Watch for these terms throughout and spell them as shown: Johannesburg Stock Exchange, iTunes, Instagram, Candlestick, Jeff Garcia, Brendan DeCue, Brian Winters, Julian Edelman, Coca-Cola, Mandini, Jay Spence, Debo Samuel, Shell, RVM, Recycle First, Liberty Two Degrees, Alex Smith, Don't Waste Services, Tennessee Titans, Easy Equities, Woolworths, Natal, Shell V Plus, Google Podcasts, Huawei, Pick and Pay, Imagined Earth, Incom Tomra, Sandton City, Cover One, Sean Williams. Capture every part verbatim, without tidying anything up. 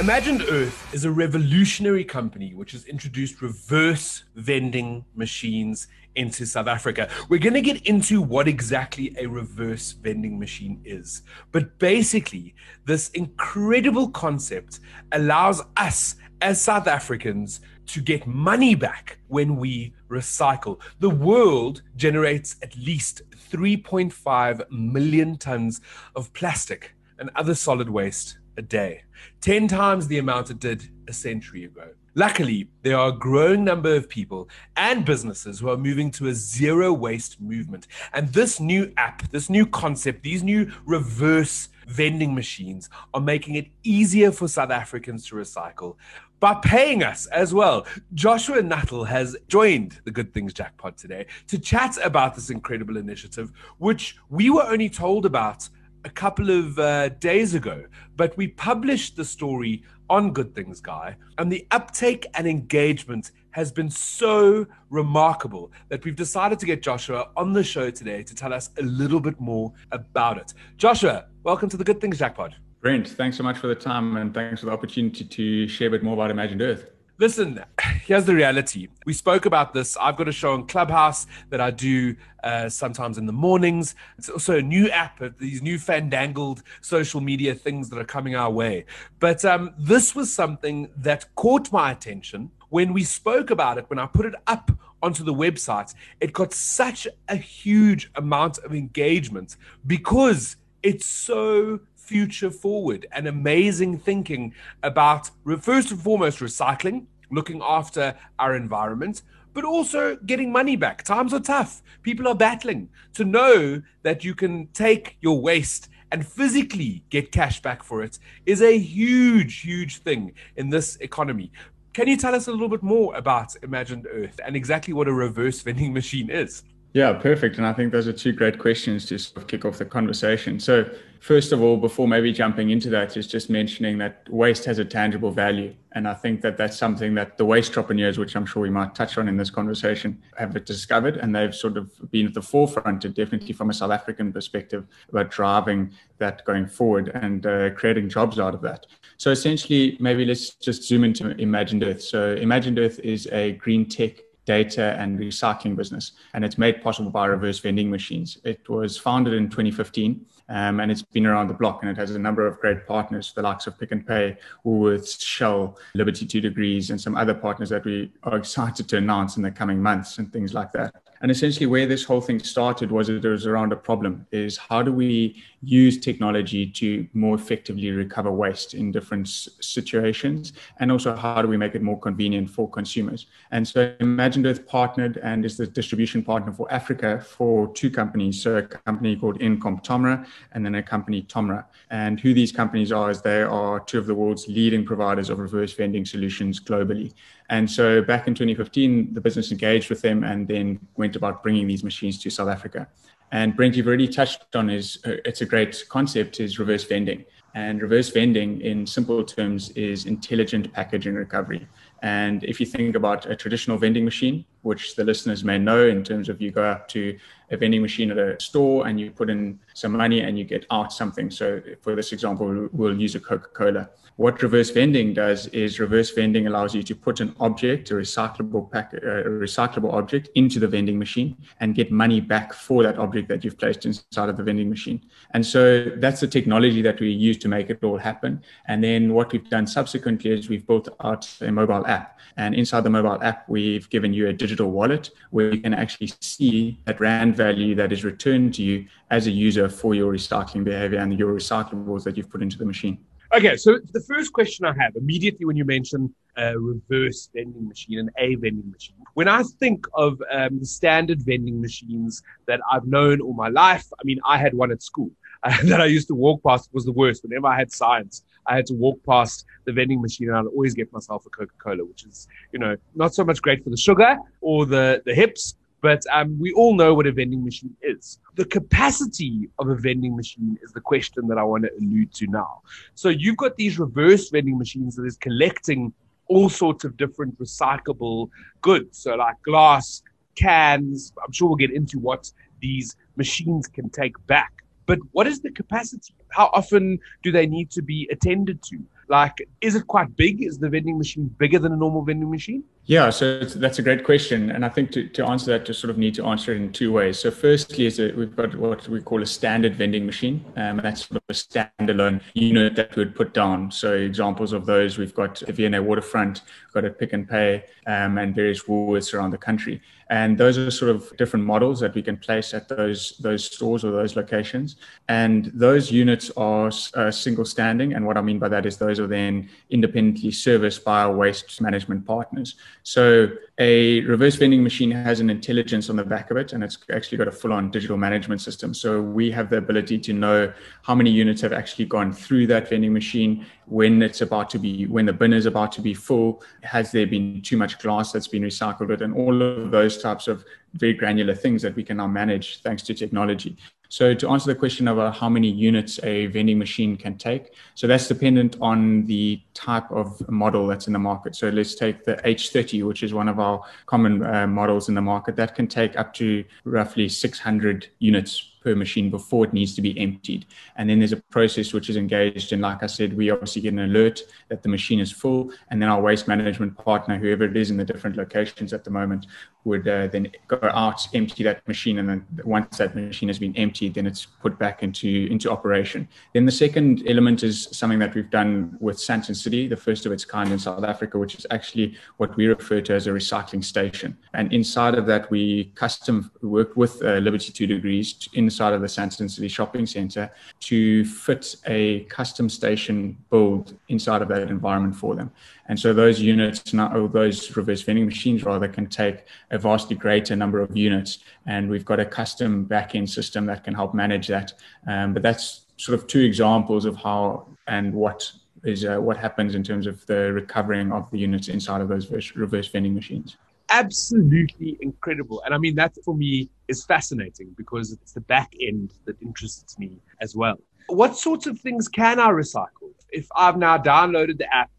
Imagined Earth is a revolutionary company which has introduced reverse vending machines into South Africa. We're going to get into what exactly a reverse vending machine is. But basically, this incredible concept allows us as South Africans to get money back when we recycle. The world generates at least three point five million tons of plastic and other solid waste a day, ten times the amount it did a century ago. Luckily, there are a growing number of people and businesses who are moving to a zero waste movement. And this new app, this new concept, these new reverse vending machines are making it easier for South Africans to recycle by paying us as well. Joshua Nuttall has joined the Good Things Jackpot today to chat about this incredible initiative, which we were only told about a couple of uh, days ago, but we published the story on Good Things Guy, and the uptake and engagement has been so remarkable that we've decided to get Joshua on the show today to tell us a little bit more about it. Joshua, welcome to the Good Things Jackpot. Brent, thanks so much for the time, and thanks for the opportunity to share a bit more about Imagined Earth. Listen, here's the reality. We spoke about this. I've got a show on Clubhouse that I do uh, sometimes in the mornings. It's also a new app, these new fandangled social media things that are coming our way. But um, this was something that caught my attention when we spoke about it. When I put it up onto the website, it got such a huge amount of engagement because it's so future forward and amazing thinking about, first and foremost, recycling, looking after our environment, but also getting money back. Times are tough. People are battling. To know that you can take your waste and physically get cash back for it is a huge, huge thing in this economy. Can you tell us a little bit more about Imagined Earth and exactly what a reverse vending machine is? Yeah, perfect. And I think those are two great questions to sort of kick off the conversation. So first of all, before maybe jumping into that, is just mentioning that waste has a tangible value. And I think that that's something that the waste entrepreneurs, which I'm sure we might touch on in this conversation, have discovered. And they've sort of been at the forefront, definitely from a South African perspective, about driving that going forward and uh, creating jobs out of that. So essentially, maybe let's just zoom into Imagined Earth. So Imagined Earth is a green tech data and recycling business, and it's made possible by reverse vending machines. It was founded in twenty fifteen, um, and it's been around the block, and it has a number of great partners, the likes of Pick and Pay, Woolworths, Shell, Liberty Two Degrees, and some other partners that we are excited to announce in the coming months and things like that. And essentially where this whole thing started was it was around a problem, is how do we use technology to more effectively recover waste in different situations? And also how do we make it more convenient for consumers? And so Imagined Earth partnered and is the distribution partner for Africa for two companies. So a company called Incom Tomra and then a company Tomra. And who these companies are is they are two of the world's leading providers of reverse vending solutions globally. And so back in twenty fifteen, the business engaged with them and then went about bringing these machines to South Africa. And Brent, you've already touched on is uh, it's a great concept is reverse vending. And reverse vending in simple terms is intelligent packaging recovery. And if you think about a traditional vending machine, which the listeners may know in terms of you go up to a vending machine at a store and you put in some money and you get out something. So for this example, we'll use a Coca-Cola. What reverse vending does is reverse vending allows you to put an object, a recyclable pack, a recyclable object into the vending machine and get money back for that object that you've placed inside of the vending machine. And so that's the technology that we use to make it all happen. And then what we've done subsequently is we've built out a mobile app. And inside the mobile app, we've given you a digital wallet where you can actually see that rand value that is returned to you as a user for your recycling behavior and your recyclables that you've put into the machine. Okay, so the first question I have immediately when you mention a reverse vending machine and a vending machine, when I think of um, the standard vending machines that I've known all my life, I mean, I had one at school uh, that I used to walk past. It was the worst. Whenever I had science, I had to walk past the vending machine and I'd always get myself a Coca-Cola, which is, you know, not so much great for the sugar or the, the hips, But um, we all know what a vending machine is. The capacity of a vending machine is the question that I want to allude to now. So you've got these reverse vending machines that is collecting all sorts of different recyclable goods. So like glass, cans. I'm sure we'll get into what these machines can take back. But what is the capacity? How often do they need to be attended to? Like, is it quite big? Is the vending machine bigger than a normal vending machine? Yeah, so it's, that's a great question. And I think to, to answer that, you sort of need to answer it in two ways. So firstly, is a, we've got what we call a standard vending machine. Um, and that's sort of a standalone unit that we'd put down. So examples of those, we've got the V and A Waterfront, got a Pick and Pay, um, and various Woolworths around the country. And those are sort of different models that we can place at those, those stores or those locations. And those units are uh, single standing. And what I mean by that is those are then independently serviced by our waste management partners. So a reverse vending machine has an intelligence on the back of it, and it's actually got a full-on digital management system. So we have the ability to know how many units have actually gone through that vending machine, when it's about to be, when the bin is about to be full, has there been too much glass that's been recycled with, and all of those types of very granular things that we can now manage thanks to technology. So to answer the question of uh, how many units a vending machine can take, so that's dependent on the type of model that's in the market. So let's take the H thirty, which is one of our common uh, models in the market, that can take up to roughly six hundred units per machine before it needs to be emptied. And then there's a process which is engaged. And like I said, we obviously get an alert that the machine is full. And then our waste management partner, whoever it is in the different locations at the moment, would uh, then go out, empty that machine. And then once that machine has been emptied, then it's put back into, into operation. Then the second element is something that we've done with Sandton City, the first of its kind in South Africa, which is actually what we refer to as a recycling station. And inside of that, we custom worked with uh, Liberty Two Degrees to, in side of the Sandton City Shopping Centre to fit a custom station build inside of that environment for them. And so those units, now, or those reverse vending machines rather, can take a vastly greater number of units. And we've got a custom back-end system that can help manage that. Um, but that's sort of two examples of how and what is uh, what happens in terms of the recovering of the units inside of those reverse vending machines. Absolutely incredible. And I mean, that for me is fascinating because it's the back end that interests me as well. What sorts of things can I recycle? If I've now downloaded the app,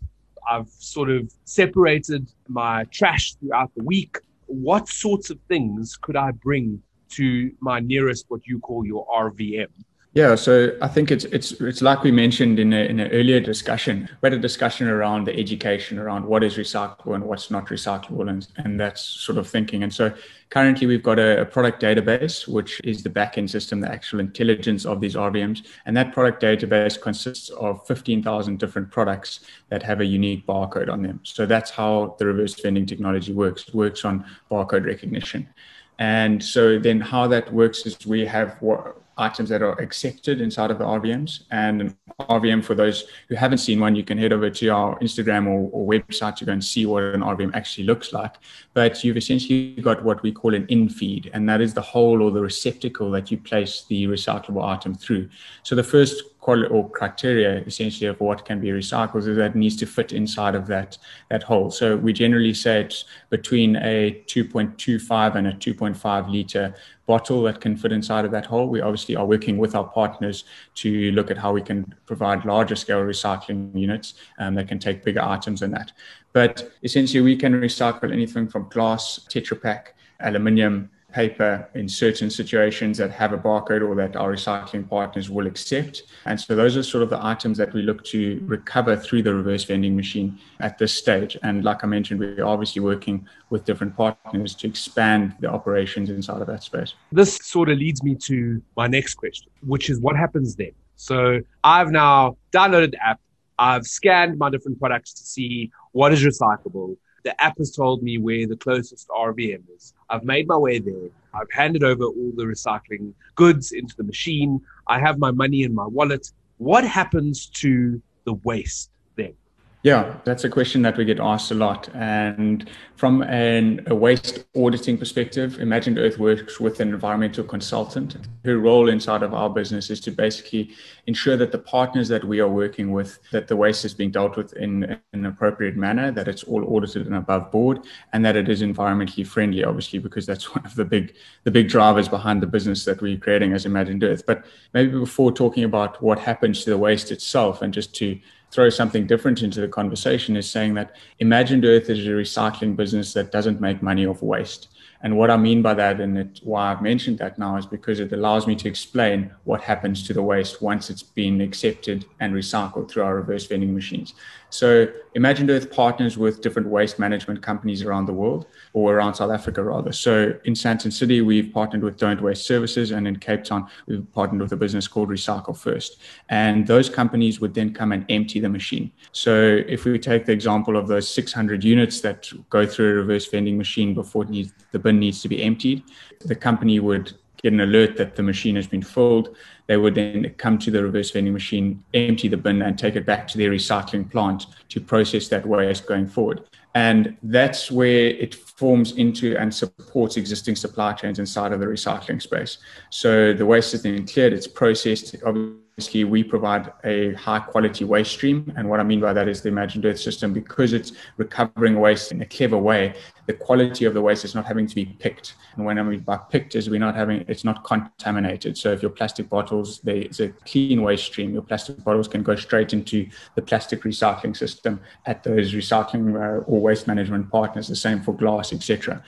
I've sort of separated my trash throughout the week, what sorts of things could I bring to my nearest, what you call your R V M? Yeah, so I think it's it's it's like we mentioned in a, in an earlier discussion, we had a discussion around the education around what is recyclable and what's not recyclable and, and that sort of thinking. And so currently we've got a, a product database, which is the back-end system, the actual intelligence of these R V Ms. And that product database consists of fifteen thousand different products that have a unique barcode on them. So that's how the reverse vending technology works. It works on barcode recognition. And so then how that works is we have what items that are accepted inside of the R V Ms. And an R V M, for those who haven't seen one, you can head over to our Instagram or, or website to go and see what an R V M actually looks like. But you've essentially got what we call an in-feed, and that is the hole or the receptacle that you place the recyclable item through. So the first quali- or criteria essentially of what can be recycled is that it needs to fit inside of that, that hole. So we generally say it's between a two point two five and a two point five litre bottle that can fit inside of that hole. We obviously are working with our partners to look at how we can provide larger scale recycling units um, that can take bigger items than that. But essentially we can recycle anything from glass, Tetra Pak, aluminium, paper in certain situations that have a barcode or that our recycling partners will accept. And so those are sort of the items that we look to recover through the reverse vending machine at this stage. And like I mentioned, we're obviously working with different partners to expand the operations inside of that space. This sort of leads me to my next question, which is what happens then? So I've now downloaded the app. I've scanned my different products to see what is recyclable. The app has told me where the closest R V M is. I've made my way there. I've handed over all the recycling goods into the machine. I have my money in my wallet. What happens to the waste then? Yeah, that's a question that we get asked a lot. And from an, a waste auditing perspective, Imagined Earth works with an environmental consultant. Her role inside of our business is to basically ensure that the partners that we are working with, that the waste is being dealt with in, in an appropriate manner, that it's all audited and above board, and that it is environmentally friendly, obviously, because that's one of the big, the big drivers behind the business that we're creating as Imagined Earth. But maybe before talking about what happens to the waste itself, and just to throw something different into the conversation, is saying that Imagined Earth is a recycling business that doesn't make money off waste. And what I mean by that, and it, why I've mentioned that now, is because it allows me to explain what happens to the waste once it's been accepted and recycled through our reverse vending machines. So Imagined Earth partners with different waste management companies around the world, or around South Africa rather. So in Sandton City, we've partnered with Don't Waste Services, and in Cape Town, we've partnered with a business called Recycle First. And those companies would then come and empty the machine. So if we take the example of those six hundred units that go through a reverse vending machine before it needs, the bin needs to be emptied, the company would get an alert that the machine has been filled. They would then come to the reverse vending machine, empty the bin, and take it back to their recycling plant to process that waste going forward. And that's where it forms into and supports existing supply chains inside of the recycling space. So the waste is then cleared, it's processed. Obviously, we provide a high-quality waste stream. And what I mean by that is the Imagined Earth system, because it's recovering waste in a clever way, the quality of the waste is not having to be picked. And when I mean by picked is we're not having, it's not contaminated. So if your plastic bottles, there's a clean waste stream, your plastic bottles can go straight into the plastic recycling system at those recycling uh, or waste management partners, the same for glass, et cetera.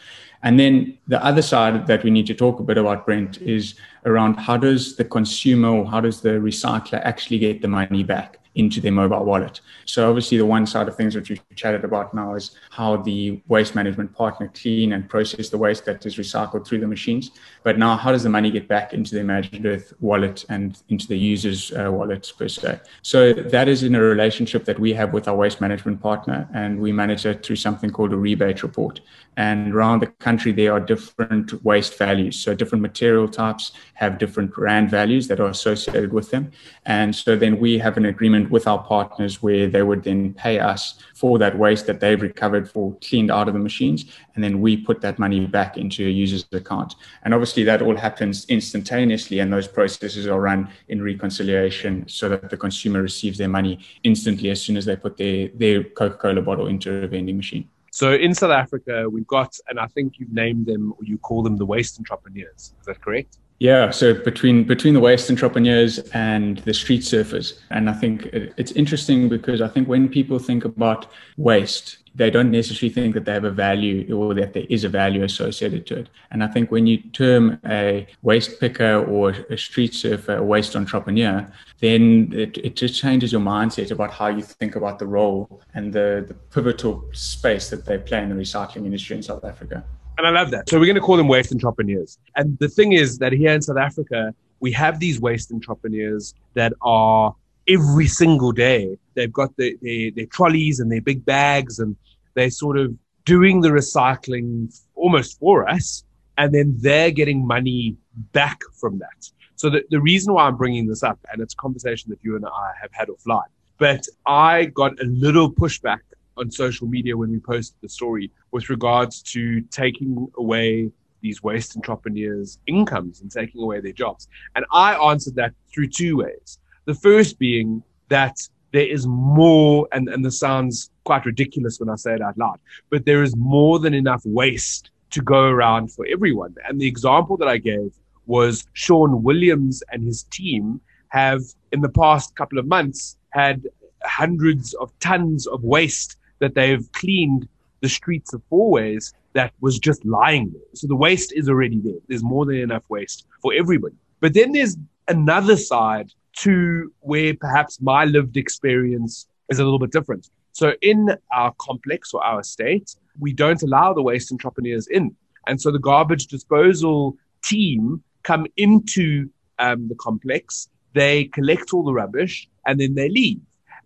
And then the other side that we need to talk a bit about, Brent, is around how does the consumer or how does the recycler actually get the money back into their mobile wallet. So obviously the one side of things which we've chatted about now is how the waste management partner clean and process the waste that is recycled through the machines. But now how does the money get back into the Imagined Earth wallet and into the user's uh, wallets per se? So that is in a relationship that we have with our waste management partner, and we manage that through something called a rebate report. And around the country, there are different waste values. So different material types have different rand values that are associated with them. And so then we have an agreement with our partners where they would then pay us for that waste that they've recovered for cleaned out of the machines, and then we put that money back into a user's account. And obviously that all happens instantaneously, and those processes are run in reconciliation so that the consumer receives their money instantly as soon as they put their, their Coca-Cola bottle into a vending machine. So in South Africa, we've got, and I think you've named them, or you call them the waste entrepreneurs. Is that correct? Yeah, so between between the waste entrepreneurs and the street surfers. And I think it's interesting because I think when people think about waste, they don't necessarily think that they have a value or that there is a value associated to it. And I think when you term a waste picker or a street surfer, a waste entrepreneur, then it, it just changes your mindset about how you think about the role and the, the pivotal space that they play in the recycling industry in South Africa. And I love that. So we're going to call them waste entrepreneurs. And the thing is that here in South Africa, we have these waste entrepreneurs that are every single day. They've got their, their, their trolleys and their big bags, and they're sort of doing the recycling almost for us. And then they're getting money back from that. So the, the reason why I'm bringing this up, and it's a conversation that you and I have had offline, but I got a little pushback on social media when we posted the story with regards to taking away these waste entrepreneurs' incomes and taking away their jobs. And I answered that through two ways. The first being that there is more, and, and this sounds quite ridiculous when I say it out loud, but there is more than enough waste to go around for everyone. And the example that I gave was Sean Williams and his team have, in the past couple of months, had hundreds of tons of waste that they've cleaned the streets of Fourways that was just lying there. So the waste is already there. There's more than enough waste for everybody. But then there's another side to where perhaps my lived experience is a little bit different. So in our complex or our estate, we don't allow the waste entrepreneurs in. And so the garbage disposal team come into um, the complex, they collect all the rubbish, and then they leave.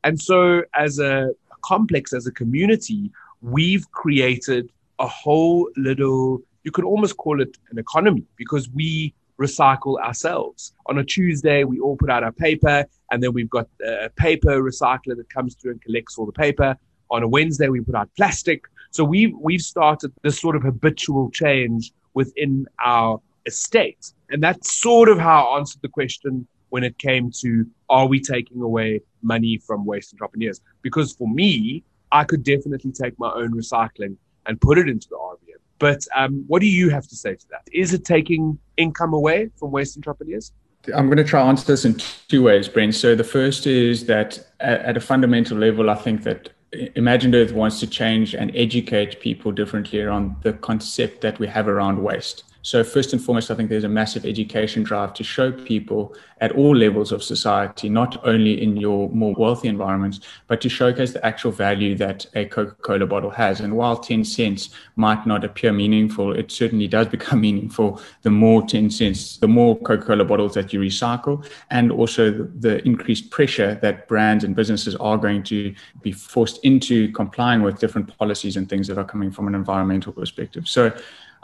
And so as a complex, as a community, we've created a whole little, you could almost call it an economy, because we recycle ourselves. On a Tuesday, we all put out our paper, and then we've got a paper recycler that comes through and collects all the paper. On a Wednesday, we put out plastic. So we've, we've started this sort of habitual change within our estate. And that's sort of how I answered the question when it came to, are we taking away money from waste entrepreneurs? Because for me, I could definitely take my own recycling and put it into the R V M. But um, what do you have to say to that? Is it taking income away from waste entrepreneurs? I'm going to try and answer this in two ways, Brent. So the first is that at a fundamental level, I think that Imagined Earth wants to change and educate people differently around the concept that we have around waste. So first and foremost, I think there's a massive education drive to show people at all levels of society, not only in your more wealthy environments, but to showcase the actual value that a Coca-Cola bottle has. And while ten cents might not appear meaningful, it certainly does become meaningful the more ten cents, the more Coca-Cola bottles that you recycle, and also the, the increased pressure that brands and businesses are going to be forced into complying with different policies and things that are coming from an environmental perspective. So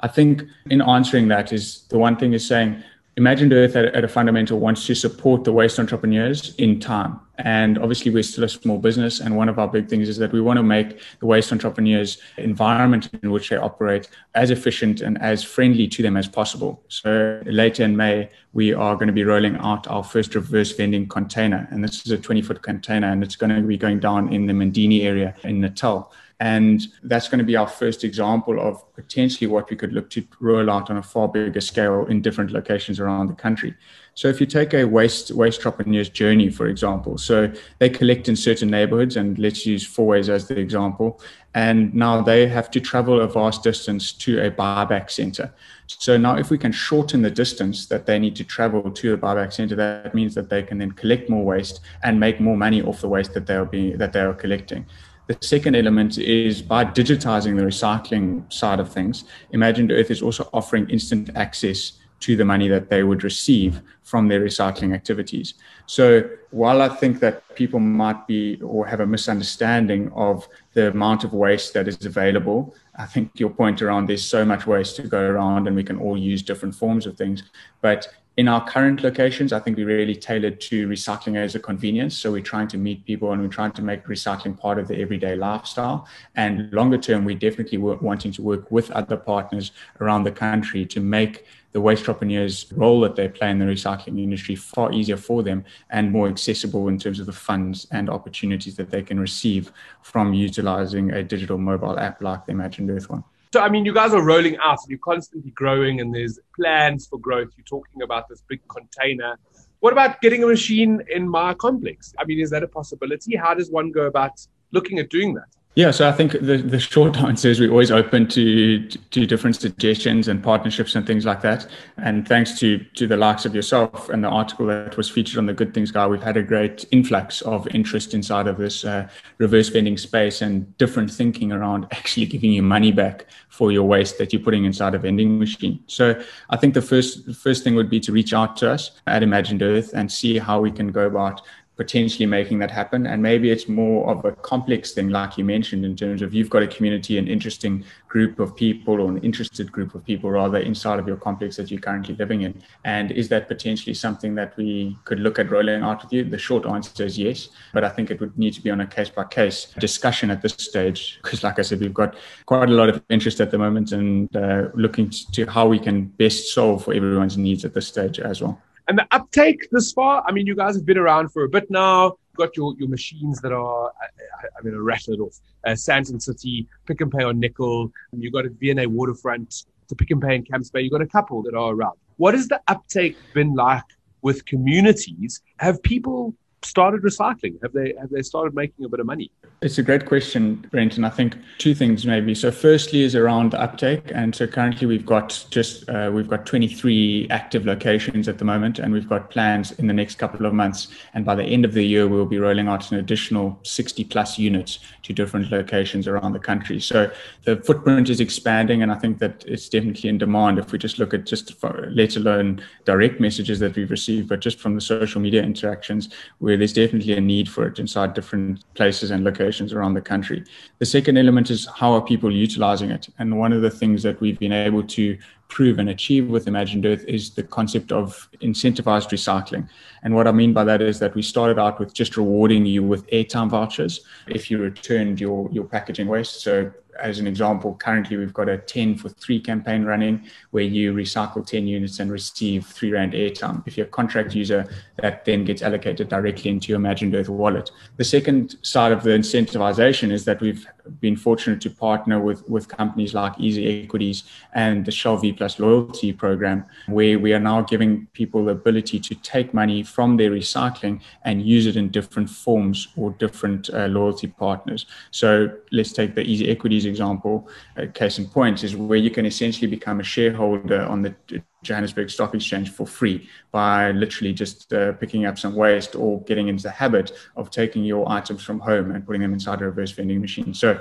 I think in answering that is the one thing is saying Imagined Earth at, at a fundamental wants to support the waste entrepreneurs in time. And obviously we're still a small business. And one of our big things is that we want to make the waste entrepreneurs environment in which they operate as efficient and as friendly to them as possible. So later in May, we are going to be rolling out our first reverse vending container. And this is a twenty foot container, and it's going to be going down in the Mandini area in Natal. And that's going to be our first example of potentially what we could look to roll out on a far bigger scale in different locations around the country. So if you take a waste waste entrepreneur's journey, for example, so they collect in certain neighborhoods, and let's use Fourways as the example, and now they have to travel a vast distance to a buyback center. So now if we can shorten the distance that they need to travel to the buyback center, that means that they can then collect more waste and make more money off the waste that they are being, that they are collecting. The second element is by digitizing the recycling side of things, Imagined Earth is also offering instant access to the money that they would receive from their recycling activities. So while I think that people might be or have a misunderstanding of the amount of waste that is available, I think your point around there's so much waste to go around and we can all use different forms of things. But in our current locations, I think we really tailored to recycling as a convenience. So we're trying to meet people and we're trying to make recycling part of the everyday lifestyle. And longer term, we definitely were wanting to work with other partners around the country to make the waste entrepreneurs' role that they play in the recycling industry far easier for them and more accessible in terms of the funds and opportunities that they can receive from utilizing a digital mobile app like the Imagined Earth one. So, I mean, you guys are rolling out and you're constantly growing and there's plans for growth. You're talking about this big container. What about getting a machine in my complex? I mean, is that a possibility? How does one go about looking at doing that? Yeah, so I think the, the short answer is we're always open to to different suggestions and partnerships and things like that. And thanks to to the likes of yourself and the article that was featured on the Good Things Guy, we've had a great influx of interest inside of this uh, reverse vending space and different thinking around actually giving you money back for your waste that you're putting inside a vending machine. So I think the first the first thing would be to reach out to us at Imagined Earth and see how we can go about potentially making that happen. And maybe it's more of a complex thing, like you mentioned, in terms of you've got a community, an interesting group of people or an interested group of people rather inside of your complex that you're currently living in. And is that potentially something that we could look at rolling out with you? The short answer is yes, but I think it would need to be on a case by case discussion at this stage, because like I said, we've got quite a lot of interest at the moment and uh, looking to how we can best solve for everyone's needs at this stage as well. And the uptake this far, I mean, you guys have been around for a bit now. You've got your, your machines that are, I, I mean, rattled off. Uh, Sandton City, Pick and Pay on Nickel. You've got a V and A Waterfront, to Pick and Pay in Camps Bay. You've got a couple that are around. What has the uptake been like with communities? Have people started recycling? Have they have they started making a bit of money? It's a great question, Brent, and I think two things maybe. So firstly is around the uptake, and so currently we've got just uh, we've got twenty-three active locations at the moment, and we've got plans in the next couple of months, and by the end of the year we'll be rolling out an additional sixty plus units to different locations around the country. So the footprint is expanding, and I think that it's definitely in demand. If we just look at just for, let alone direct messages that we've received, but just from the social media interactions, we're where there's definitely a need for it inside different places and locations around the country. The second element is how are people utilizing it? And one of the things that we've been able to prove and achieve with Imagined Earth is the concept of incentivized recycling. And what I mean by that is that we started out with just rewarding you with airtime vouchers if you returned your, your packaging waste. So as an example, currently we've got a ten for three campaign running where you recycle ten units and receive three rand airtime. If you're a contract user, that then gets allocated directly into your Imagined Earth wallet. The second side of the incentivization is that we've been fortunate to partner with, with companies like Easy Equities and the Shell V Plus loyalty program, where we are now giving people the ability to take money from their recycling and use it in different forms or different uh, loyalty partners. So let's take the Easy Equities example. Uh, case in point is where you can essentially become a shareholder on the Johannesburg Stock Exchange for free by literally just uh, picking up some waste or getting into the habit of taking your items from home and putting them inside a reverse vending machine. So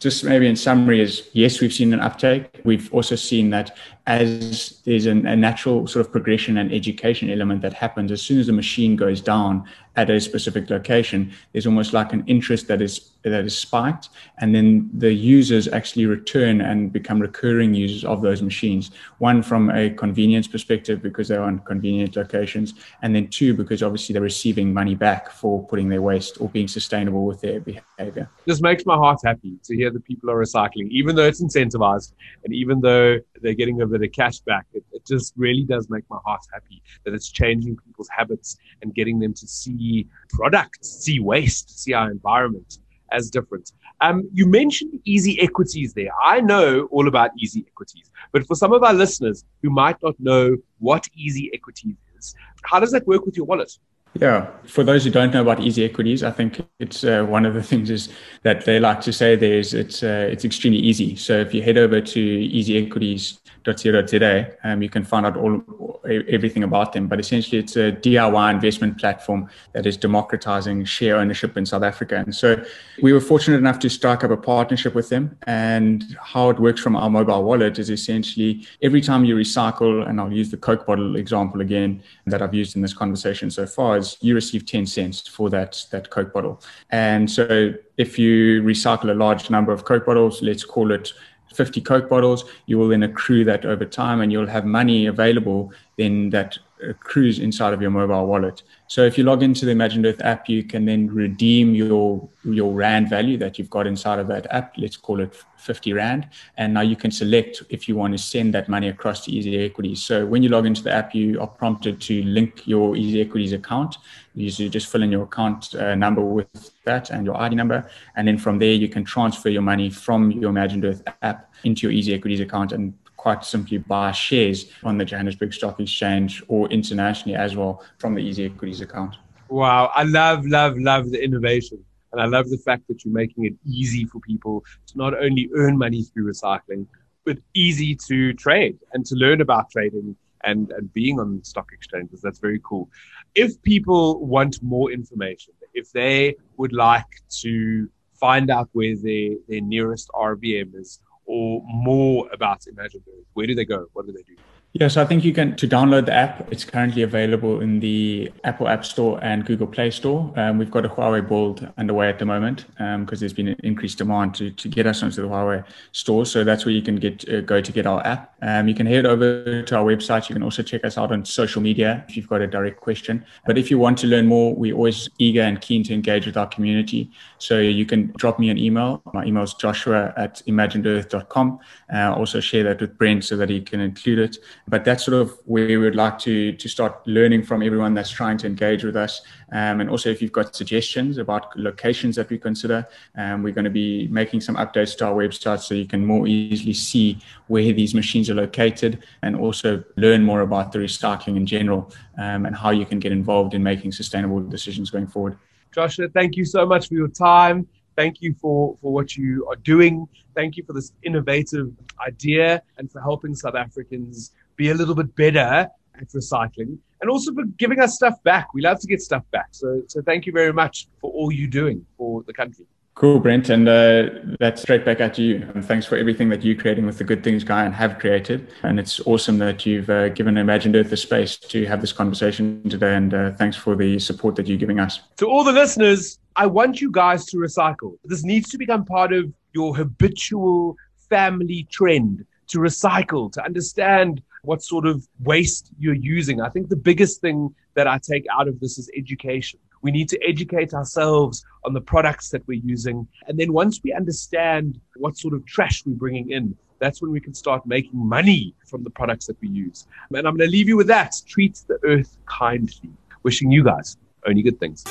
just maybe in summary is, yes, we've seen an uptake. We've also seen that as there's an, a natural sort of progression and education element that happens, as soon as the machine goes down at a specific location, there's almost like an interest that is that is spiked. And then the users actually return and become recurring users of those machines. One, from a convenience perspective, because they're on convenient locations. And then two, because obviously they're receiving money back for putting their waste or being sustainable with their behavior. This makes my heart happy to hear that people are recycling, even though it's incentivized and even though they're getting a bit of cash back. It, it just really does make my heart happy that it's changing people's habits and getting them to see products, see waste, see our environment as different. Um, you mentioned Easy Equities there. I know all about Easy Equities, but for some of our listeners who might not know what Easy Equities is, how does that work with your wallet? Yeah. For those who don't know about Easy Equities, I think it's uh, one of the things is that they like to say there is it's uh, it's extremely easy. So if you head over to easy equities dot co dot za today, um, you can find out all everything about them. But essentially, it's a D I Y investment platform that is democratizing share ownership in South Africa. And so we were fortunate enough to strike up a partnership with them. And how it works from our mobile wallet is essentially every time you recycle, and I'll use the Coke bottle example again that I've used in this conversation so far, is you receive ten cents for that, that Coke bottle. And so if you recycle a large number of Coke bottles, let's call it fifty Coke bottles, you will then accrue that over time and you'll have money available then that accrues inside of your mobile wallet. So if you log into the Imagined Earth app, you can then redeem your your Rand value that you've got inside of that app. Let's call it fifty Rand. And now you can select if you want to send that money across to Easy Equities. So when you log into the app, you are prompted to link your Easy Equities account. You usually just fill in your account uh, number with that and your I D number. And then from there, you can transfer your money from your Imagined Earth app into your Easy Equities account and quite simply buy shares on the Johannesburg Stock Exchange or internationally as well from the Easy Equities account. Wow. I love, love, love the innovation. And I love the fact that you're making it easy for people to not only earn money through recycling, but easy to trade and to learn about trading and, and being on stock exchanges. That's very cool. If people want more information, if they would like to find out where their, their nearest R V M is, or more about Imagined Earth, where do they go? What do they do? Yeah, so I think you can, to download the app, it's currently available in the Apple App Store and Google Play Store. Um, we've got a Huawei build underway at the moment because um, there's been an increased demand to, to get us onto the Huawei store. So that's where you can get uh, go to get our app. Um, you can head over to our website. You can also check us out on social media if you've got a direct question. But if you want to learn more, we're always eager and keen to engage with our community. So you can drop me an email. My email is joshua at imagined earth dot com. I'll uh, also share that with Brent so that he can include it. But that's sort of where we would like to to start learning from everyone that's trying to engage with us. Um, and also, if you've got suggestions about locations that we consider, um, we're going to be making some updates to our website so you can more easily see where these machines are located and also learn more about the recycling in general um, and how you can get involved in making sustainable decisions going forward. Joshua, thank you so much for your time. Thank you for, for what you are doing. Thank you for this innovative idea and for helping South Africans be a little bit better at recycling and also for giving us stuff back. We love to get stuff back. So, so thank you very much for all you're doing for the country. Cool, Brent. And uh, that's straight back at you. And thanks for everything that you're creating with the Good Things Guy and have created. And it's awesome that you've uh, given Imagined Earth the space to have this conversation today. And uh, thanks for the support that you're giving us. To all the listeners, I want you guys to recycle. This needs to become part of your habitual family trend to recycle, to understand what sort of waste you're using. I think the biggest thing that I take out of this is education. We need to educate ourselves on the products that we're using. And then once we understand what sort of trash we're bringing in, that's when we can start making money from the products that we use. And I'm going to leave you with that. Treat the earth kindly. Wishing you guys only good things.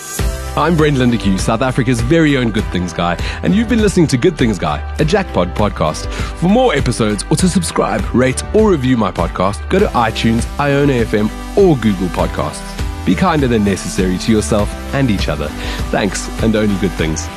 I'm Brendan DeCue, South Africa's very own Good Things Guy, and you've been listening to Good Things Guy, a Jackpot podcast. For more episodes or to subscribe, rate or review my podcast, go to iTunes, Iona F M or Google Podcasts. Be kinder than necessary to yourself and each other. Thanks, and only good things.